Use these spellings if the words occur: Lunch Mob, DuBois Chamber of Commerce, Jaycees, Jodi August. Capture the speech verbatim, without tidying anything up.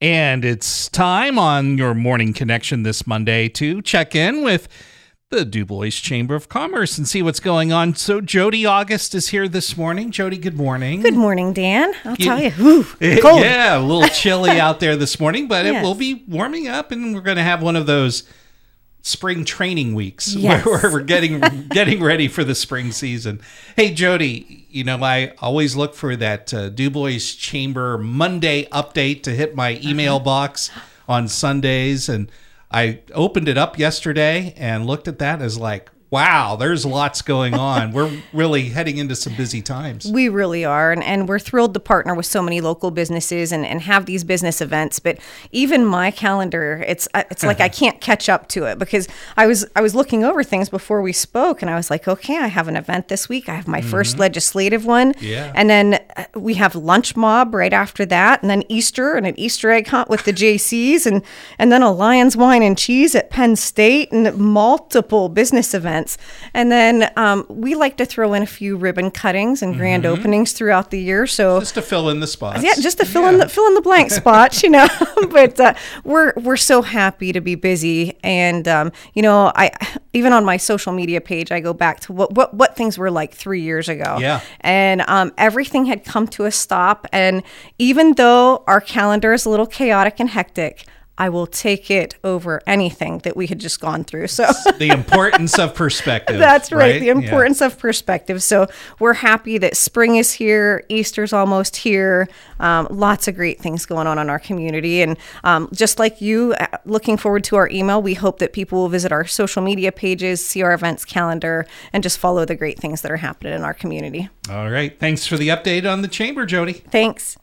And it's time on your Morning Connection this Monday to check in with the DuBois Chamber of Commerce and see what's going on. So Jodi August is here this morning. Jodi, good morning. Good morning, Dan. I'll yeah. tell you. Ooh, it, cold. Yeah, a little chilly out there this morning, but yes. It will be warming up, and we're going to have one of those spring training weeks yes. where we're getting getting ready for the spring season. Hey, Jodi, you know, I always look for that uh, DuBois Chamber Monday update to hit my email uh-huh. box on Sundays, and I opened it up yesterday and looked at that as like, wow, there's lots going on. We're really heading into some busy times. We really are. And, and we're thrilled to partner with so many local businesses and, and have these business events. But even my calendar, it's it's like I can't catch up to it, because I was I was looking over things before we spoke, and I was like, okay, I have an event this week. I have my mm-hmm. first legislative one. Yeah. And then we have Lunch Mob right after that. And then Easter and an Easter egg hunt with the Jaycees, and, and then a Lions Wine and Cheese at Penn State, and multiple business events. And then um, we like to throw in a few ribbon cuttings and grand mm-hmm. openings throughout the year. So just to fill in the spots. Yeah, just to fill yeah. in the fill in the blank spots, you know. But uh, we're we're so happy to be busy, and um, you know, I even on my social media page, I go back to what what, what things were like three years ago. Yeah. And um, everything had come to a stop, and even though our calendar is a little chaotic and hectic, I will take it over anything that we had just gone through. So the importance of perspective. That's right. right? The importance yeah. of perspective. So we're happy that spring is here. Easter's almost here. Um, lots of great things going on in our community. And um, just like you, uh, looking forward to our email, we hope that people will visit our social media pages, see our events calendar, and just follow the great things that are happening in our community. All right. Thanks for the update on the Chamber, Jodi. Thanks.